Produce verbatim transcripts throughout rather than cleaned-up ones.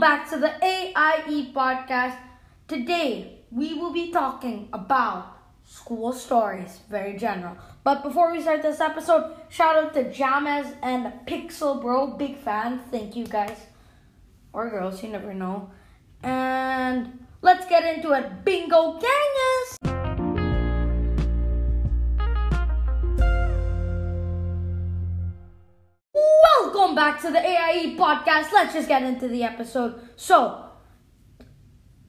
Welcome back to the A I E podcast. Today, we will be talking about school stories, very general. But before we start this episode, shout out to Jamez and Pixel Bro, big fan. Thank you guys, or girls, you never know. And let's get into it. Bingo gangers! Welcome back to the A I E podcast. Let's just get into the episode. So,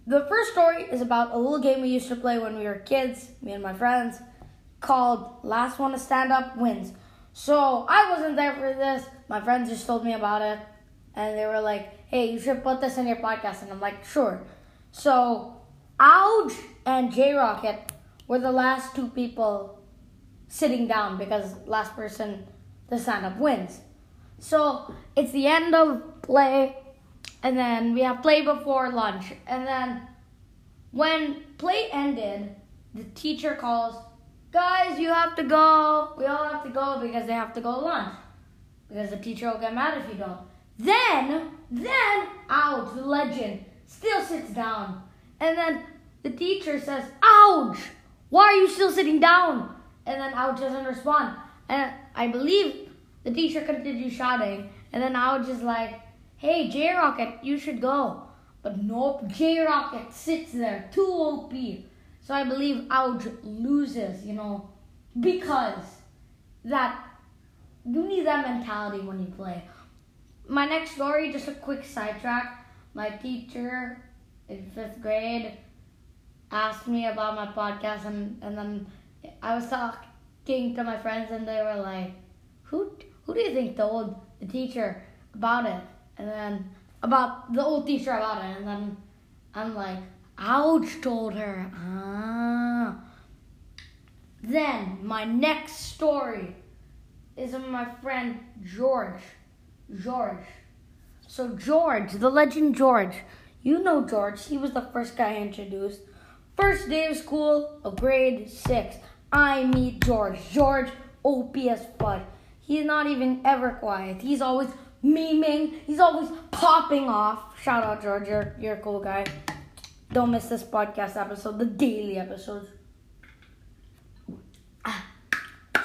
the first story is about a little game we used to play when we were kids, me and my friends, called Last One to Stand Up Wins. So, I wasn't there for this. My friends just told me about it, and they were like, hey, you should put this in your podcast. And I'm like, sure. So, Ouch and J-Rocket were the last two people sitting down because last person to stand up wins. So, it's the end of play, and then we have play before lunch. And then, when play ended, the teacher calls, guys, you have to go. We all have to go because they have to go to lunch. Because the teacher will get mad if you don't. Then, then, Ouch, the legend, still sits down. And then, the teacher says, Ouch, why are you still sitting down? And then Ouch doesn't respond. And I believe the teacher continued shouting, and then I was just like, hey, J-Rocket, you should go. But nope, J-Rocket sits there, too O P. So I believe Ouch loses, you know, because that you need that mentality when you play. My next story, just a quick sidetrack. My teacher in fifth grade asked me about my podcast, and, and then I was talking to my friends, and they were like, who who do you think told the teacher about it? And then, about the old teacher about it. And then, I'm like, Ouch told her. Ah. Then, my next story is of my friend George. George. So, George, the legend George. You know George. He was the first guy I introduced. First day of school of grade six. I meet George. George, O P as fuck. He's not even ever quiet. He's always memeing. He's always popping off. Shout out, George. You're, you're a cool guy. Don't miss this podcast episode, the daily episodes.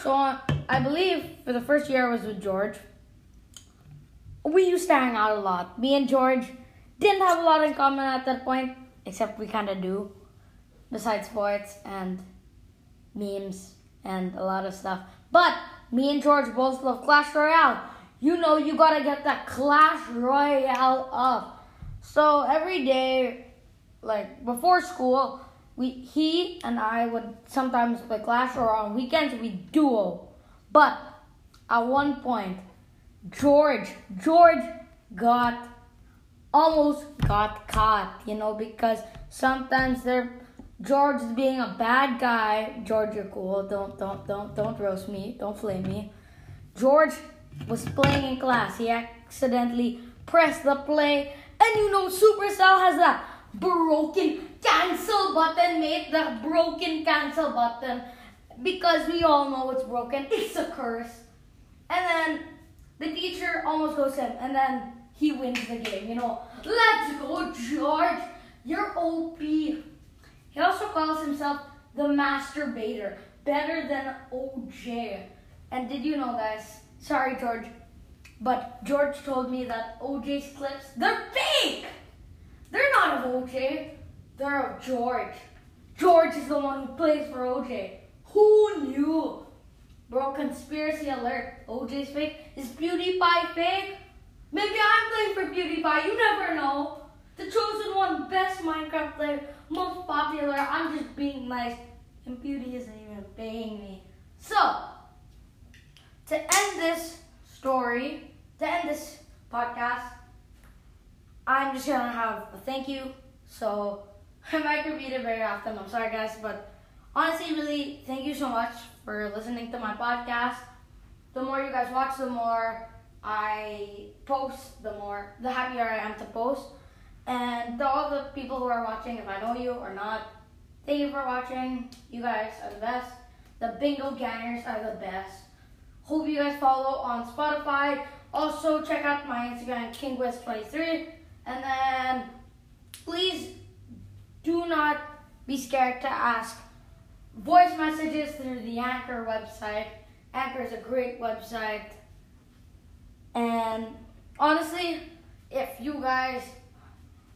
So, uh, I believe for the first year I was with George, we used to hang out a lot. Me and George didn't have a lot in common at that point, except we kind of do, besides sports and memes and a lot of stuff. But me and George both love Clash Royale. You know you gotta get that Clash Royale up. So every day, like before school, we he and I would sometimes play Clash, or on weekends we duo. But at one point, George, George got, almost got caught, you know, because sometimes they're George is being a bad guy. George, you're cool. Don't, don't, don't, don't roast me. Don't flame me. George was playing in class. He accidentally pressed the play. And you know, Supercell has that broken cancel button, mate. That broken cancel button. Because we all know it's broken. It's a curse. And then the teacher almost goes in. And then he wins the game, you know. Let's go, George. You're O P. He also calls himself the masturbator, better than O J. And did you know, guys? Sorry, George. But George told me that O J's clips, they're fake! They're not of O J. They're of George. George is the one who plays for O J. Who knew? Bro, conspiracy alert. O J's fake. Is PewDiePie fake? Maybe I'm playing for PewDiePie. You never know. The chosen one, best Minecraft player, most popular. I'm just being nice. And Beauty isn't even paying me. So, to end this story, to end this podcast, I'm just gonna have a thank you. So, I might repeat it very often. I'm sorry, guys. But honestly, really, thank you so much for listening to my podcast. The more you guys watch, the more I post, the more, the happier I am to post. And to all the people who are watching, if I know you or not, thank you for watching. You guys are the best. The Bingo Gangers are the best. Hope you guys follow on Spotify. Also, check out my Instagram, King West twenty-three. And then please do not be scared to ask voice messages through the Anchor website. Anchor is a great website. And honestly, if you guys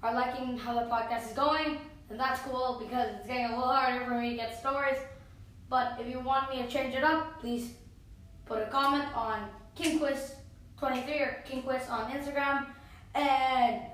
are liking how the podcast is going, then that's cool because it's getting a little harder for me to get stories. But if you want me to change it up, please put a comment on KingQuist twenty-three or KingQuist on Instagram. And